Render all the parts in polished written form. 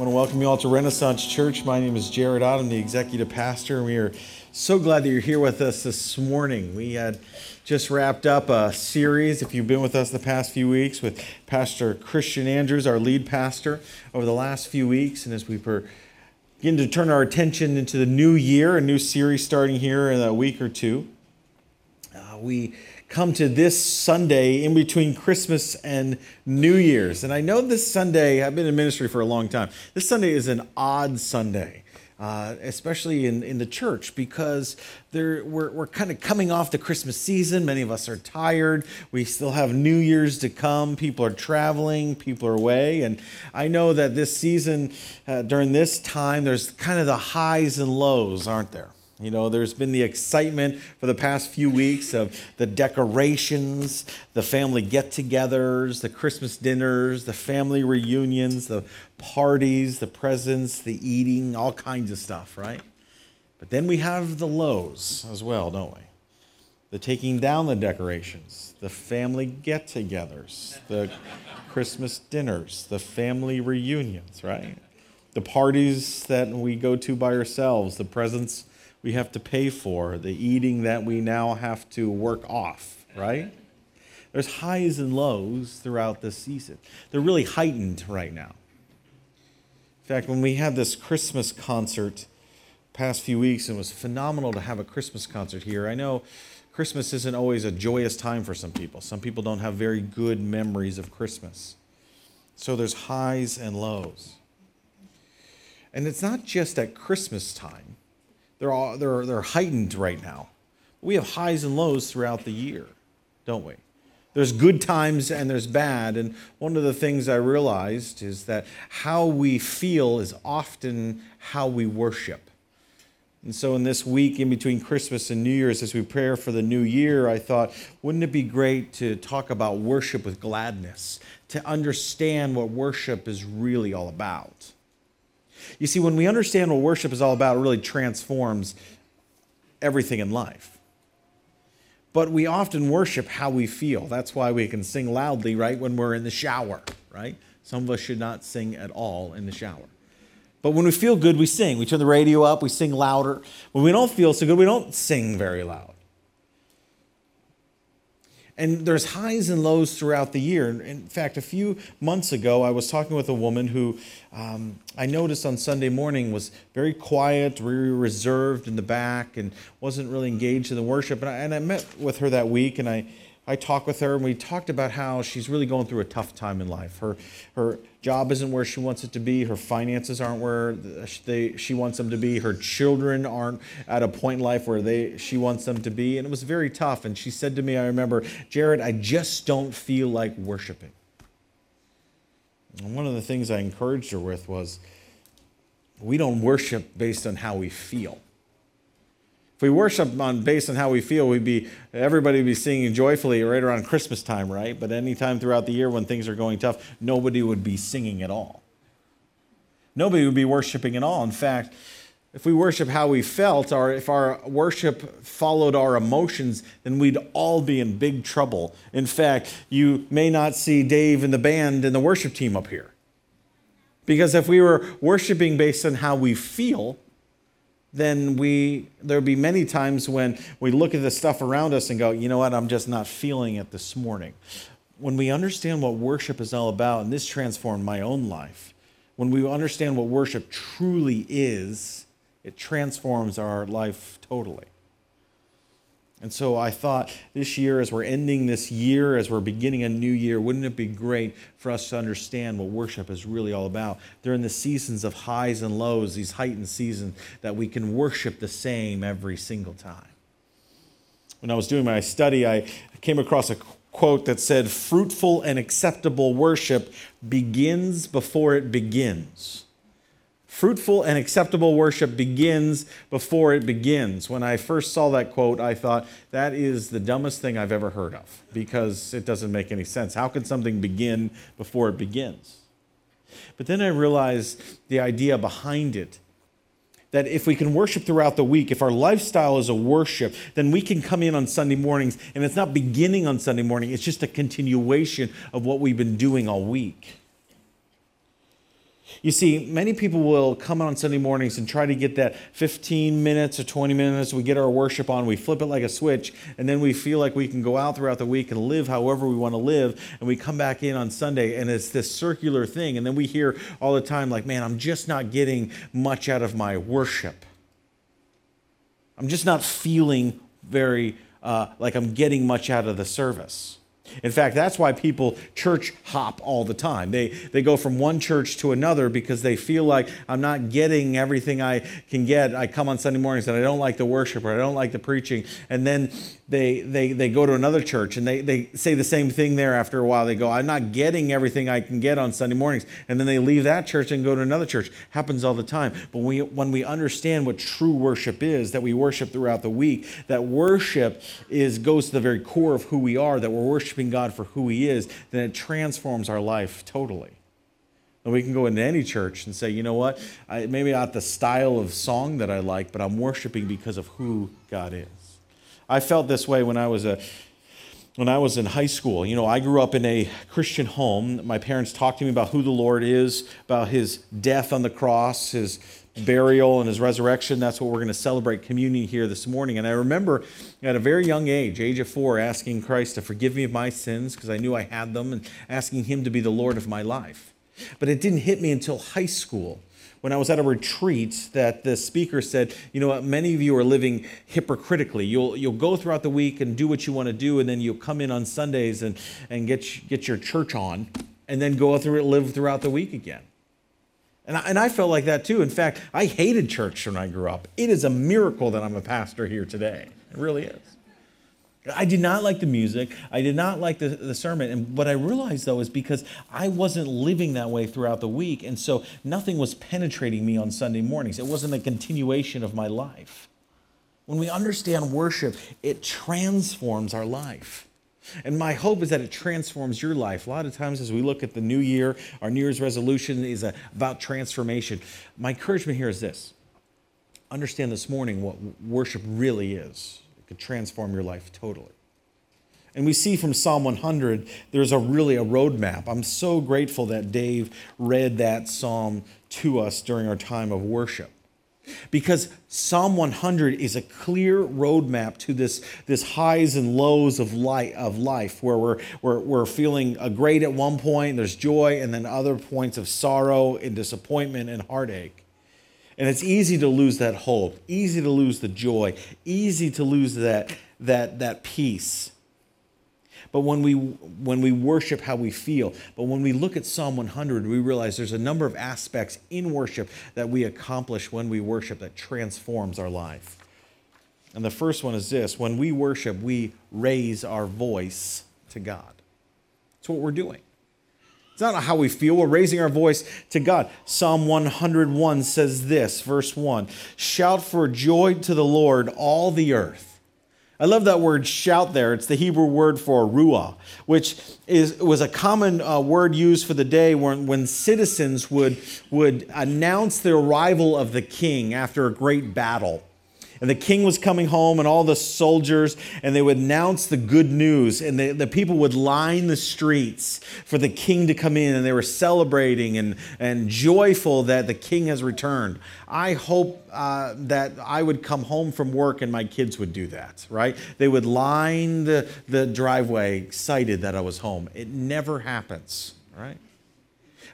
I want to welcome you all to Renaissance Church. My name is Jared Adam, the executive pastor, and we are so glad that you're here with us this morning. We had just wrapped up a series, if you've been with us the past few weeks, with Pastor Christian Andrews, our lead pastor, over the last few weeks. And as we begin to turn our attention into the new year, a new series starting here in a week or two, we come to this Sunday in between Christmas and New Year's. And I know this Sunday, I've been in ministry for a long time, this Sunday is an odd Sunday, especially in the church, because we're kind of coming off the Christmas season. Many of us are tired. We still have New Year's to come. People are traveling. People are away. And I know that this season, during this time, there's kind of the highs and lows, aren't there? You know, there's been the excitement for the past few weeks of the decorations, the family get-togethers, the Christmas dinners, the family reunions, the parties, the presents, the eating, all kinds of stuff, right? But then we have the lows as well, don't we? The taking down the decorations, the family get-togethers, the Christmas dinners, the family reunions, right? The parties that we go to by ourselves, the presents we have to pay for, the eating that we now have to work off, right? There's highs and lows throughout this season. They're really heightened right now. In fact, when we had this Christmas concert past few weeks, it was phenomenal to have a Christmas concert here. I know Christmas isn't always a joyous time for some people. Some people don't have very good memories of Christmas. So there's highs and lows. And it's not just at Christmas time. They're heightened right now. We have highs and lows throughout the year, don't we? There's good times and there's bad. And one of the things I realized is that how we feel is often how we worship. And so in this week in between Christmas and New Year's, as we pray for the new year, I thought, wouldn't it be great to talk about worship with gladness, to understand what worship is really all about? You see, when we understand what worship is all about, it really transforms everything in life. But we often worship how we feel. That's why we can sing loudly, right, when we're in the shower, right? Some of us should not sing at all in the shower. But when we feel good, we sing. We turn the radio up, we sing louder. When we don't feel so good, we don't sing very loud. And there's highs and lows throughout the year. In fact, a few months ago, I was talking with a woman who I noticed on Sunday morning was very quiet, very reserved in the back, and wasn't really engaged in the worship. And I met with her that week, and I talked with her, and we talked about how she's really going through a tough time in life. Her job isn't where she wants it to be. Her finances aren't where she wants them to be. Her children aren't at a point in life where she wants them to be. And it was very tough. And she said to me, I remember, Jared, I just don't feel like worshiping. And one of the things I encouraged her with was, we don't worship based on how we feel. If we worship based on how we feel, everybody would be singing joyfully right around Christmas time, right? But any time throughout the year when things are going tough, nobody would be singing at all. Nobody would be worshiping at all. In fact, if we worship how we felt, or if our worship followed our emotions, then we'd all be in big trouble. In fact, you may not see Dave and the band and the worship team up here. Because if we were worshiping based on how we feel, then there'll be many times when we look at the stuff around us and go, you know what, I'm just not feeling it this morning. When we understand what worship is all about, and this transformed my own life, when we understand what worship truly is, it transforms our life totally. And so I thought this year, as we're ending this year, as we're beginning a new year, wouldn't it be great for us to understand what worship is really all about? During the seasons of highs and lows, these heightened seasons, that we can worship the same every single time. When I was doing my study, I came across a quote that said, "Fruitful and acceptable worship begins before it begins." Fruitful and acceptable worship begins before it begins. When I first saw that quote, I thought, that is the dumbest thing I've ever heard of, because it doesn't make any sense. How can something begin before it begins? But then I realized the idea behind it, that if we can worship throughout the week, if our lifestyle is a worship, then we can come in on Sunday mornings, and it's not beginning on Sunday morning, it's just a continuation of what we've been doing all week. You see, many people will come on Sunday mornings and try to get that 15 minutes or 20 minutes. We get our worship on, we flip it like a switch, and then we feel like we can go out throughout the week and live however we want to live, and we come back in on Sunday, and it's this circular thing. And then we hear all the time, like, man, I'm just not getting much out of my worship. I'm just not feeling very like I'm getting much out of the service. In fact, that's why people church hop all the time. They go from one church to another because they feel like I'm not getting everything I can get. I come on Sunday mornings and I don't like the worship or I don't like the preaching. And then they go to another church and they say the same thing there after a while. They go, I'm not getting everything I can get on Sunday mornings. And then they leave that church and go to another church. Happens all the time. But when we understand what true worship is, that we worship throughout the week, that worship goes to the very core of who we are, that we're worshiping God for who He is, then it transforms our life totally. And we can go into any church and say, you know what, maybe not the style of song that I like, but I'm worshiping because of who God is. I felt this way when I was in high school. You know, I grew up in a Christian home. My parents talked to me about who the Lord is, about His death on the cross, His burial and His resurrection. That's what we're going to celebrate communion here this morning. And I remember at a very young age of 4, asking Christ to forgive me of my sins because I knew I had them, and asking Him to be the Lord of my life. But it didn't hit me until high school, when I was at a retreat, that the speaker said, you know what, many of you are living hypocritically. You'll go throughout the week and do what you want to do, and then you'll come in on Sundays and get your church on, and then go through it, live throughout the week again. And I felt like that too. In fact, I hated church when I grew up. It is a miracle that I'm a pastor here today. It really is. I did not like the music. I did not like the sermon. And what I realized, though, is because I wasn't living that way throughout the week, and so nothing was penetrating me on Sunday mornings. It wasn't a continuation of my life. When we understand worship, it transforms our life. And my hope is that it transforms your life. A lot of times as we look at the new year, our New Year's resolution is about transformation. My encouragement here is this. Understand this morning what worship really is. It could transform your life totally. And we see from Psalm 100, there's really a roadmap. I'm so grateful that Dave read that psalm to us during our time of worship, because Psalm 100 is a clear roadmap to this highs and lows of life, where we're feeling great at one point, there's joy, and then other points of sorrow and disappointment and heartache. And it's easy to lose that hope, easy to lose the joy, easy to lose that peace. But when we worship, how we feel. But when we look at Psalm 100, we realize there's a number of aspects in worship that we accomplish when we worship that transforms our life. And the first one is this: when we worship, we raise our voice to God. That's what we're doing. It's not how we feel. We're raising our voice to God. Psalm 101 says this, verse 1, "Shout for joy to the Lord, all the earth." I love that word shout there. It's the Hebrew word for ruah, which was a common word used for the day when citizens would announce the arrival of the king after a great battle. And the king was coming home, and all the soldiers, and they would announce the good news. And the people would line the streets for the king to come in, and they were celebrating and joyful that the king has returned. I hope that I would come home from work and my kids would do that, right? They would line the driveway excited that I was home. It never happens, right?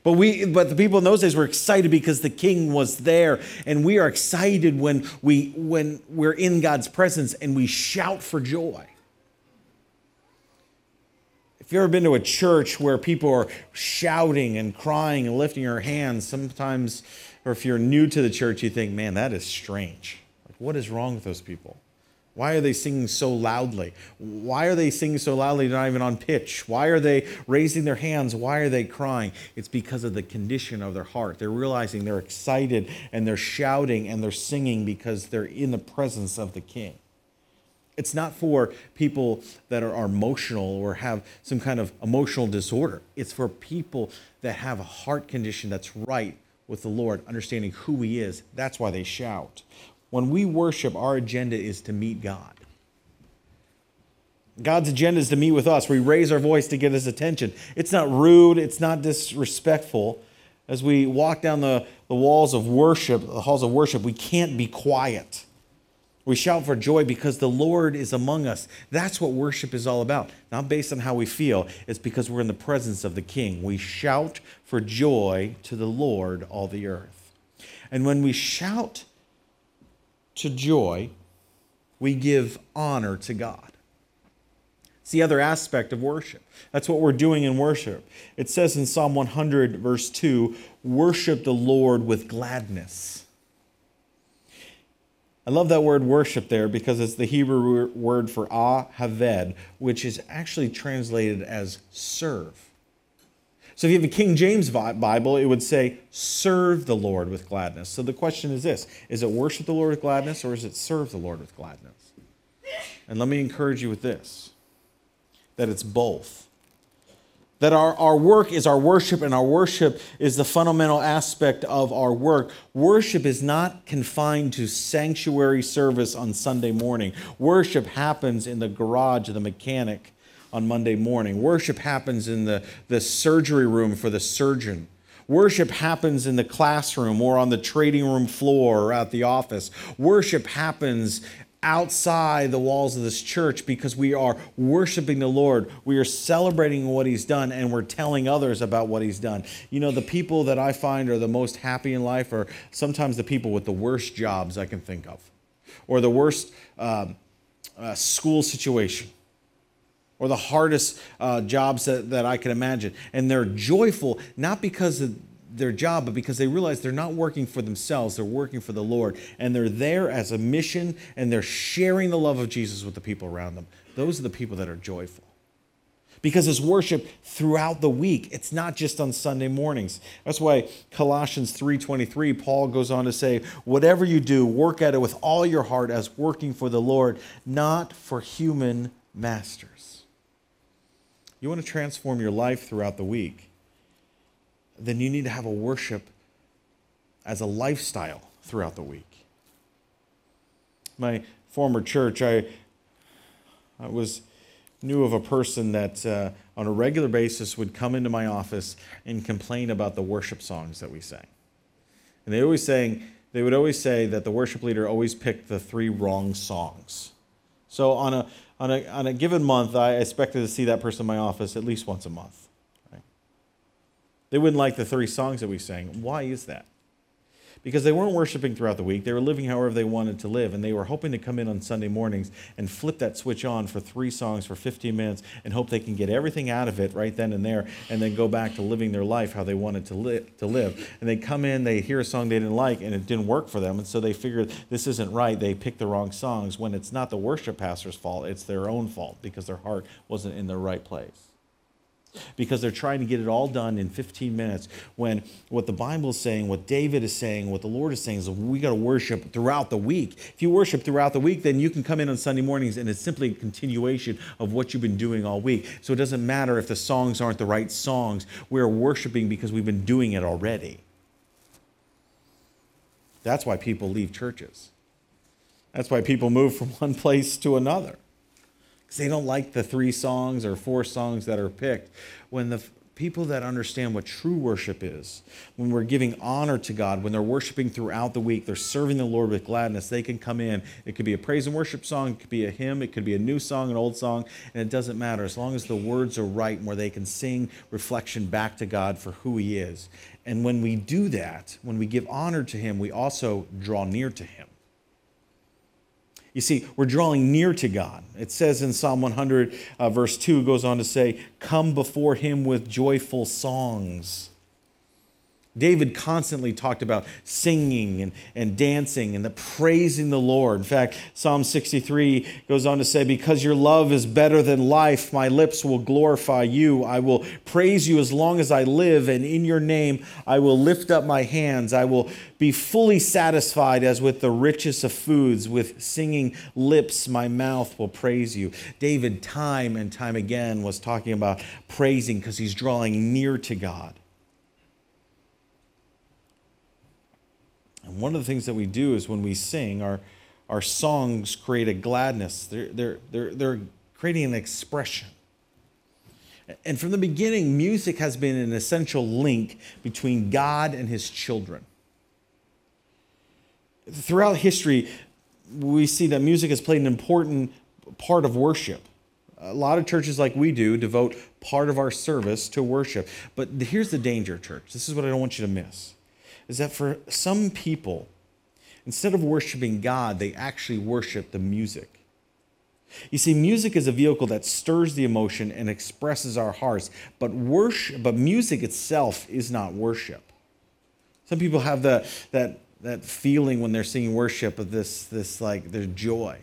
But the people in those days were excited because the king was there, and we are excited when we're in God's presence and we shout for joy. If you've ever been to a church where people are shouting and crying and lifting their hands, sometimes, or if you're new to the church, you think, man, that is strange. Like, what is wrong with those people? Why are they singing so loudly? Why are they singing so loudly, not even on pitch? Why are they raising their hands? Why are they crying? It's because of the condition of their heart. They're realizing they're excited, and they're shouting, and they're singing because they're in the presence of the King. It's not for people that are emotional or have some kind of emotional disorder. It's for people that have a heart condition that's right with the Lord, understanding who He is. That's why they shout. When we worship, our agenda is to meet God. God's agenda is to meet with us. We raise our voice to get His attention. It's not rude. It's not disrespectful. As we walk down the walls of worship, the halls of worship, we can't be quiet. We shout for joy because the Lord is among us. That's what worship is all about. Not based on how we feel. It's because we're in the presence of the King. We shout for joy to the Lord, all the earth. And when we shout to joy, we give honor to God. It's the other aspect of worship. That's what we're doing in worship. It says in Psalm 100, verse 2, worship the Lord with gladness. I love that word worship there because it's the Hebrew word for ahaved, which is actually translated as serve. So if you have a King James Bible, it would say serve the Lord with gladness. So the question is this, is it worship the Lord with gladness or is it serve the Lord with gladness? And let me encourage you with this, that it's both. That our work is our worship, and our worship is the fundamental aspect of our work. Worship is not confined to sanctuary service on Sunday morning. Worship happens in the garage of the mechanic on Monday morning. Worship happens in the surgery room for the surgeon. Worship happens in the classroom or on the trading room floor or at the office. Worship happens outside the walls of this church because we are worshiping the Lord. We are celebrating what He's done and we're telling others about what He's done. You know, the people that I find are the most happy in life are sometimes the people with the worst jobs I can think of, or the worst school situation, or the hardest jobs that I can imagine. And they're joyful, not because of their job, but because they realize they're not working for themselves, they're working for the Lord, and they're there as a mission, and they're sharing the love of Jesus with the people around them. Those are the people that are joyful. Because it's worship throughout the week. It's not just on Sunday mornings. That's why Colossians 3:23, Paul goes on to say, whatever you do, work at it with all your heart as working for the Lord, not for human masters. You want to transform your life throughout the week, then you need to have a worship as a lifestyle throughout the week. My former church, I knew of a person that on a regular basis would come into my office and complain about the worship songs that we sang. And they would always say that the worship leader always picked the three wrong songs. So on a given month, I expected to see that person in my office at least once a month. They wouldn't like the three songs that we sang. Why is that? Because they weren't worshiping throughout the week. They were living however they wanted to live, and they were hoping to come in on Sunday mornings and flip that switch on for three songs for 15 minutes and hope they can get everything out of it right then and there and then go back to living their life how they wanted to live. And they come in, they hear a song they didn't like, and it didn't work for them, and so they figured this isn't right. They picked the wrong songs when it's not the worship pastor's fault. It's their own fault because their heart wasn't in the right place. Because they're trying to get it all done in 15 minutes when what the Bible is saying, what David is saying, what the Lord is saying is we got to worship throughout the week. If you worship throughout the week, then you can come in on Sunday mornings and it's simply a continuation of what you've been doing all week. So it doesn't matter if the songs aren't the right songs. We're worshiping because we've been doing it already. That's why people leave churches. That's why people move from one place to another. Because they don't like the three songs or four songs that are picked. When the people that understand what true worship is, when we're giving honor to God, when they're worshiping throughout the week, they're serving the Lord with gladness, they can come in. It could be a praise and worship song, it could be a hymn, it could be a new song, an old song, and it doesn't matter. As long as the words are right and where they can sing reflection back to God for who He is. And when we do that, when we give honor to Him, we also draw near to Him. You see, we're drawing near to God. It says in Psalm 100, verse 2, goes on to say, come before Him with joyful songs. David constantly talked about singing and dancing and the praising the Lord. In fact, Psalm 63 goes on to say, because your love is better than life, my lips will glorify you. I will praise you as long as I live, and in your name I will lift up my hands. I will be fully satisfied as with the richest of foods. With singing lips, my mouth will praise you. David, time and time again, was talking about praising because he's drawing near to God. And one of the things that we do is when we sing, our songs create a gladness. They're creating an expression. And from the beginning, music has been an essential link between God and his children. Throughout history, we see that music has played an important part of worship. A lot of churches like we do devote part of our service to worship. But here's the danger, church. This is what I don't want you to miss, is that for some people, instead of worshiping God, they actually worship the music. You see, music is a vehicle that stirs the emotion and expresses our hearts, but music itself is not worship. Some people have that feeling when they're singing worship of this like their joy.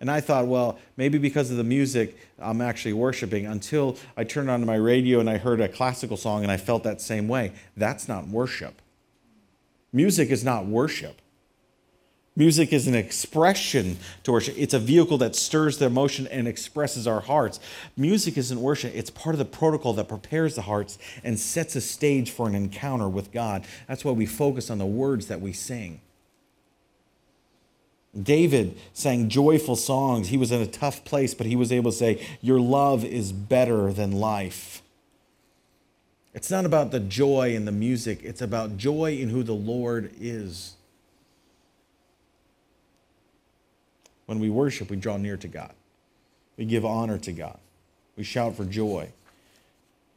And I thought, well, maybe because of the music, I'm actually worshiping, until I turned on my radio and I heard a classical song and I felt that same way. That's not worship. Music is not worship. Music is an expression to worship. It's a vehicle that stirs the emotion and expresses our hearts. Music isn't worship. It's part of the protocol that prepares the hearts and sets a stage for an encounter with God. That's why we focus on the words that we sing. David sang joyful songs. He was in a tough place, but he was able to say, "Your love is better than life." It's not about the joy in the music. It's about joy in who the Lord is. When we worship, we draw near to God. We give honor to God. We shout for joy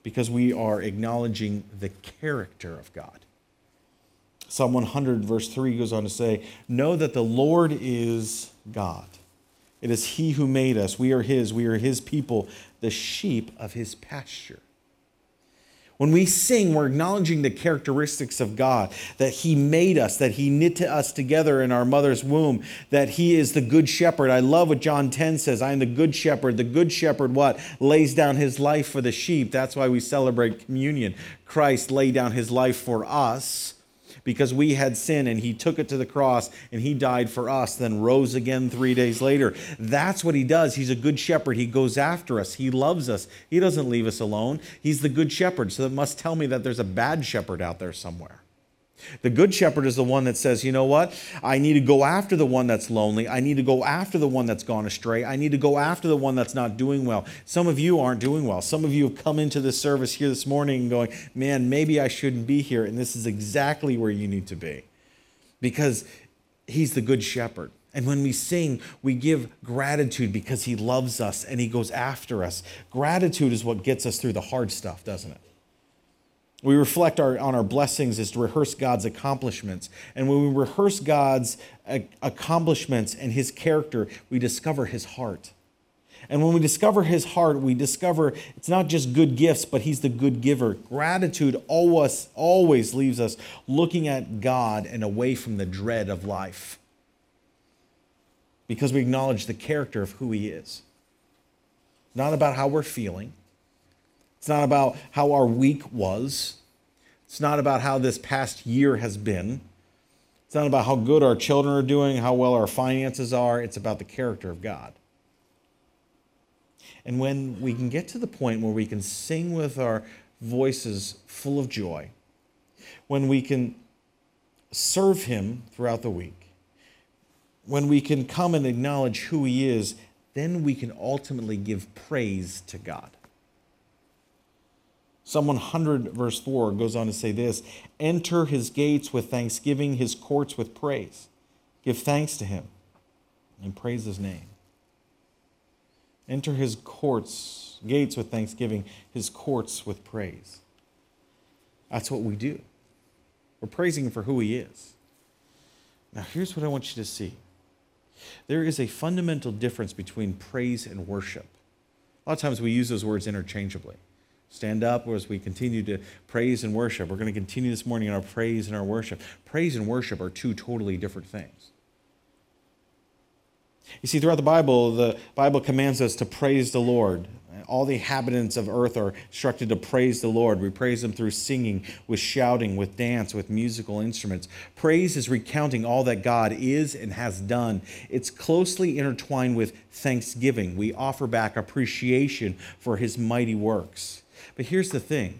because we are acknowledging the character of God. Psalm 100, verse 3 goes on to say, "Know that the Lord is God. It is He who made us. We are His people, the sheep of His pasture." When we sing, we're acknowledging the characteristics of God, that He made us, that He knit to us together in our mother's womb, that He is the good shepherd. I love what John 10 says, "I am the good shepherd." The good shepherd, what? Lays down his life for the sheep. That's why we celebrate communion. Christ laid down his life for us because we had sin, and He took it to the cross, and He died for us, then rose again 3 days later. That's what He does. He's a good shepherd. He goes after us. He loves us. He doesn't leave us alone. He's the good shepherd, so that must tell me that there's a bad shepherd out there somewhere. The good shepherd is the one that says, you know what? I need to go after the one that's lonely. I need to go after the one that's gone astray. I need to go after the one that's not doing well. Some of you aren't doing well. Some of you have come into this service here this morning and going, man, maybe I shouldn't be here. And this is exactly where you need to be, because He's the good shepherd. And when we sing, we give gratitude because He loves us and He goes after us. Gratitude is what gets us through the hard stuff, doesn't it? We reflect on our blessings is to rehearse God's accomplishments. And when we rehearse God's accomplishments and His character, we discover His heart. And when we discover His heart, we discover it's not just good gifts, but He's the good giver. Gratitude always leaves us looking at God and away from the dread of life, because we acknowledge the character of who He is. Not about how we're feeling. It's not about how our week was. It's not about how this past year has been. It's not about how good our children are doing, how well our finances are. It's about the character of God. And when we can get to the point where we can sing with our voices full of joy, when we can serve Him throughout the week, when we can come and acknowledge who He is, then we can ultimately give praise to God. Psalm 100, verse 4 goes on to say this, "Enter His gates with thanksgiving, His courts with praise. Give thanks to Him and praise His name." Enter His gates with thanksgiving, His courts with praise. That's what we do. We're praising Him for who He is. Now, here's what I want you to see. There is a fundamental difference between praise and worship. A lot of times we use those words interchangeably. Stand up as we continue to praise and worship. We're going to continue this morning in our praise and our worship. Praise and worship are two totally different things. You see, throughout the Bible commands us to praise the Lord. All the inhabitants of earth are instructed to praise the Lord. We praise Him through singing, with shouting, with dance, with musical instruments. Praise is recounting all that God is and has done. It's closely intertwined with thanksgiving. We offer back appreciation for His mighty works. But here's the thing.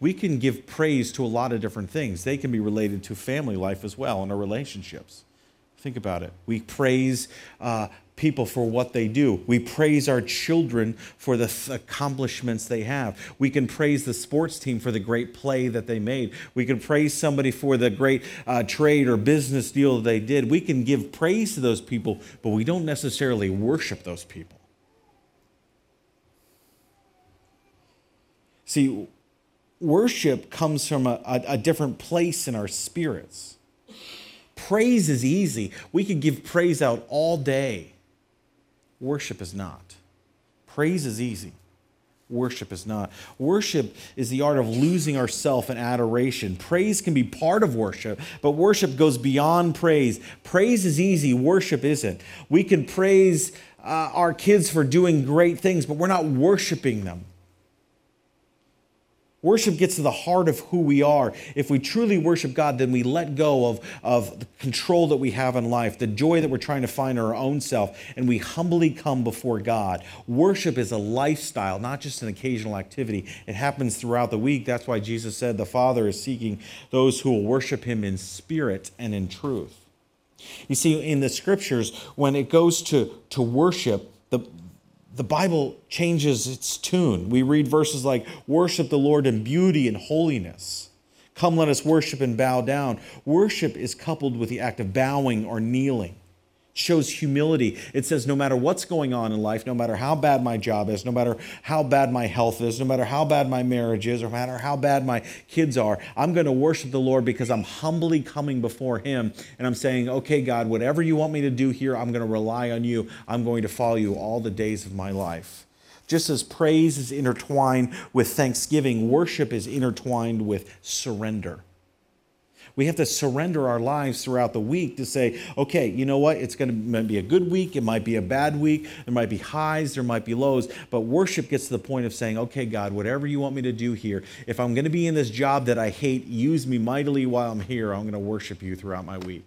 We can give praise to a lot of different things. They can be related to family life as well, and our relationships. Think about it. We praise people for what they do. We praise our children for the accomplishments they have. We can praise the sports team for the great play that they made. We can praise somebody for the great trade or business deal they did. We can give praise to those people, but we don't necessarily worship those people. See, worship comes from a different place in our spirits. Praise is easy. We could give praise out all day. Worship is not. Praise is easy. Worship is not. Worship is the art of losing ourselves in adoration. Praise can be part of worship, but worship goes beyond praise. Praise is easy. Worship isn't. We can praise our kids for doing great things, but we're not worshiping them. Worship gets to the heart of who we are. If we truly worship God, then we let go of the control that we have in life, the joy that we're trying to find in our own self, and we humbly come before God. Worship is a lifestyle, not just an occasional activity. It happens throughout the week. That's why Jesus said the Father is seeking those who will worship him in spirit and in truth. You see, in the Scriptures, when it goes to worship, the Bible changes its tune. We read verses like, worship the Lord in beauty and holiness. Come, let us worship and bow down. Worship is coupled with the act of bowing or kneeling. It shows humility. It says no matter what's going on in life, no matter how bad my job is, no matter how bad my health is, no matter how bad my marriage is, or no matter how bad my kids are, I'm going to worship the Lord because I'm humbly coming before him and I'm saying, okay, God, whatever you want me to do here, I'm going to rely on you. I'm going to follow you all the days of my life. Just as praise is intertwined with thanksgiving, worship is intertwined with surrender. We have to surrender our lives throughout the week to say, okay, you know what? It's going to be a good week. It might be a bad week. There might be highs. There might be lows. But worship gets to the point of saying, okay, God, whatever you want me to do here, if I'm going to be in this job that I hate, use me mightily while I'm here. I'm going to worship you throughout my week.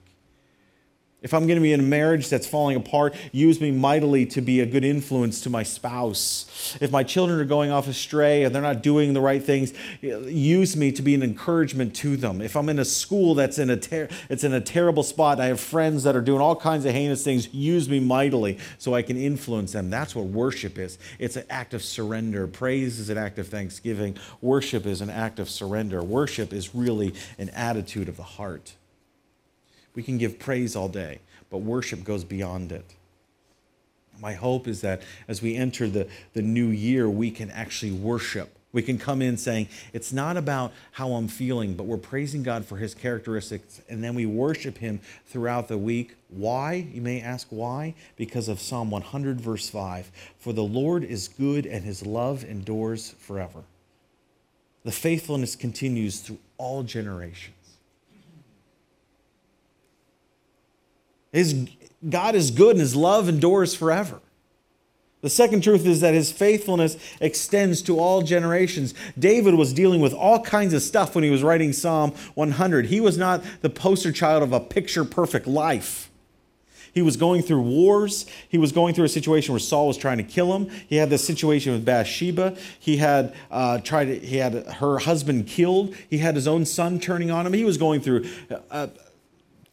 If I'm going to be in a marriage that's falling apart, use me mightily to be a good influence to my spouse. If my children are going off astray and they're not doing the right things, use me to be an encouragement to them. If I'm in a school that's in a terrible spot, and I have friends that are doing all kinds of heinous things, use me mightily so I can influence them. That's what worship is. It's an act of surrender. Praise is an act of thanksgiving. Worship is an act of surrender. Worship is really an attitude of the heart. We can give praise all day, but worship goes beyond it. My hope is that as we enter the new year, we can actually worship. We can come in saying, it's not about how I'm feeling, but we're praising God for his characteristics, and then we worship him throughout the week. Why? You may ask why? Because of Psalm 100, verse 5. For the Lord is good, and his love endures forever. The faithfulness continues through all generations. God is good and his love endures forever. The second truth is that his faithfulness extends to all generations. David was dealing with all kinds of stuff when he was writing Psalm 100. He was not the poster child of a picture-perfect life. He was going through wars. He was going through a situation where Saul was trying to kill him. He had this situation with Bathsheba. He had had her husband killed. He had his own son turning on him. He was going through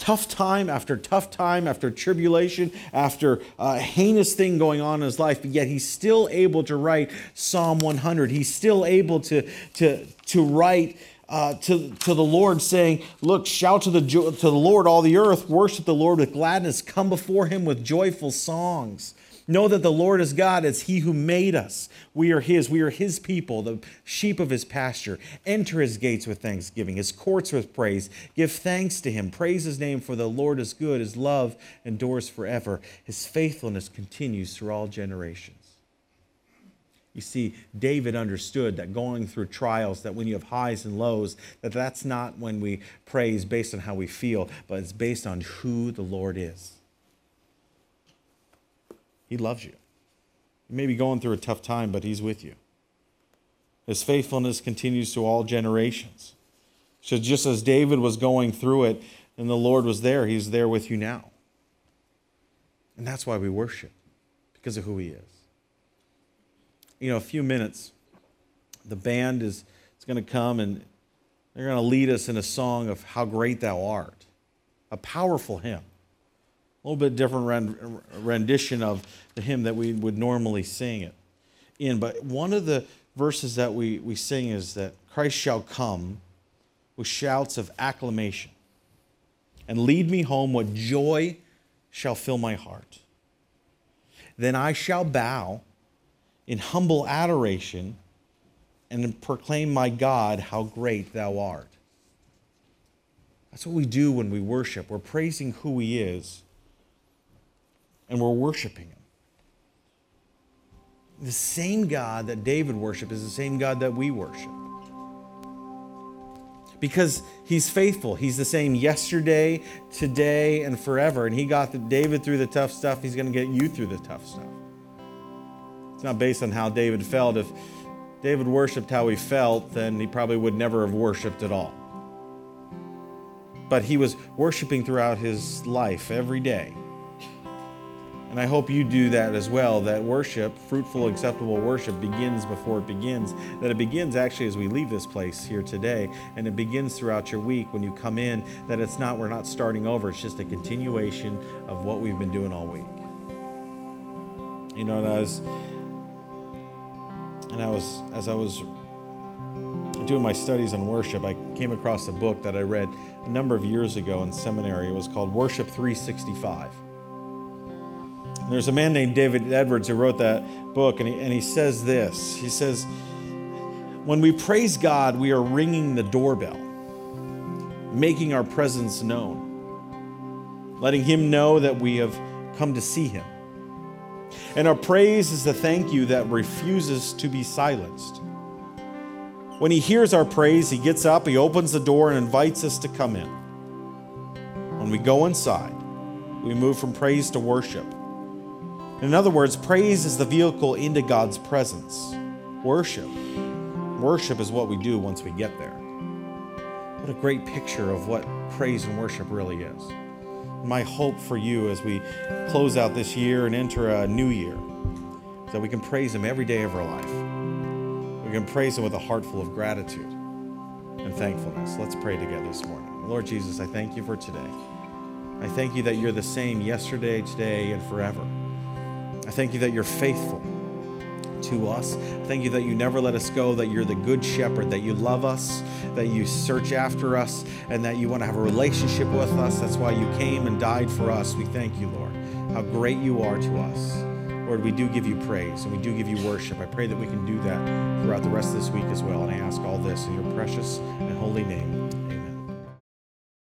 tough time after tribulation, after a heinous thing going on in his life, but yet he's still able to write Psalm 100. He's still able to write to the Lord saying, look, shout to the Lord, all the earth, worship the Lord with gladness, come before him with joyful songs. Know that the Lord is God. It's he who made us. We are his people, the sheep of his pasture. Enter his gates with thanksgiving, his courts with praise. Give thanks to him. Praise his name, for the Lord is good. His love endures forever. His faithfulness continues through all generations. You see, David understood that going through trials, that when you have highs and lows, that's not when we praise based on how we feel, but it's based on who the Lord is. He loves you. You may be going through a tough time, but he's with you. His faithfulness continues to all generations. So just as David was going through it and the Lord was there, he's there with you now. And that's why we worship, because of who he is. You know, a few minutes, the band is going to come and they're going to lead us in a song of How Great Thou Art, a powerful hymn. A little bit different rendition of the hymn that we would normally sing it in. But one of the verses that we sing is that Christ shall come with shouts of acclamation and lead me home, what joy shall fill my heart. Then I shall bow in humble adoration and proclaim, my God, how great thou art. That's what we do when we worship. We're praising who he is, and we're worshiping him. The same God that David worshiped is the same God that we worship. Because he's faithful. He's the same yesterday, today, and forever. And he got David through the tough stuff. He's going to get you through the tough stuff. It's not based on how David felt. If David worshiped how he felt, then he probably would never have worshiped at all. But he was worshiping throughout his life, every day. And I hope you do that as well, that worship, fruitful, acceptable worship, begins before it begins. That it begins actually as we leave this place here today, and it begins throughout your week when you come in, that it's not, we're not starting over, it's just a continuation of what we've been doing all week. You know, as I was doing my studies on worship, I came across a book that I read a number of years ago in seminary. It was called Worship 365. There's a man named David Edwards who wrote that book, and he says this. He says, when we praise God, we are ringing the doorbell, making our presence known, letting him know that we have come to see him. And our praise is the thank you that refuses to be silenced. When he hears our praise, he gets up, he opens the door, and invites us to come in. When we go inside, we move from praise to worship. In other words, praise is the vehicle into God's presence. Worship is what we do once we get there. What a great picture of what praise and worship really is. My hope for you as we close out this year and enter a new year is that we can praise him every day of our life. We can praise him with a heart full of gratitude and thankfulness. Let's pray together this morning. Lord Jesus, I thank you for today. I thank you that you're the same yesterday, today, and forever. I thank you that you're faithful to us. I thank you that you never let us go, that you're the good shepherd, that you love us, that you search after us, and that you want to have a relationship with us. That's why you came and died for us. We thank you, Lord, how great you are to us. Lord, we do give you praise and we do give you worship. I pray that we can do that throughout the rest of this week as well. And I ask all this in your precious and holy name.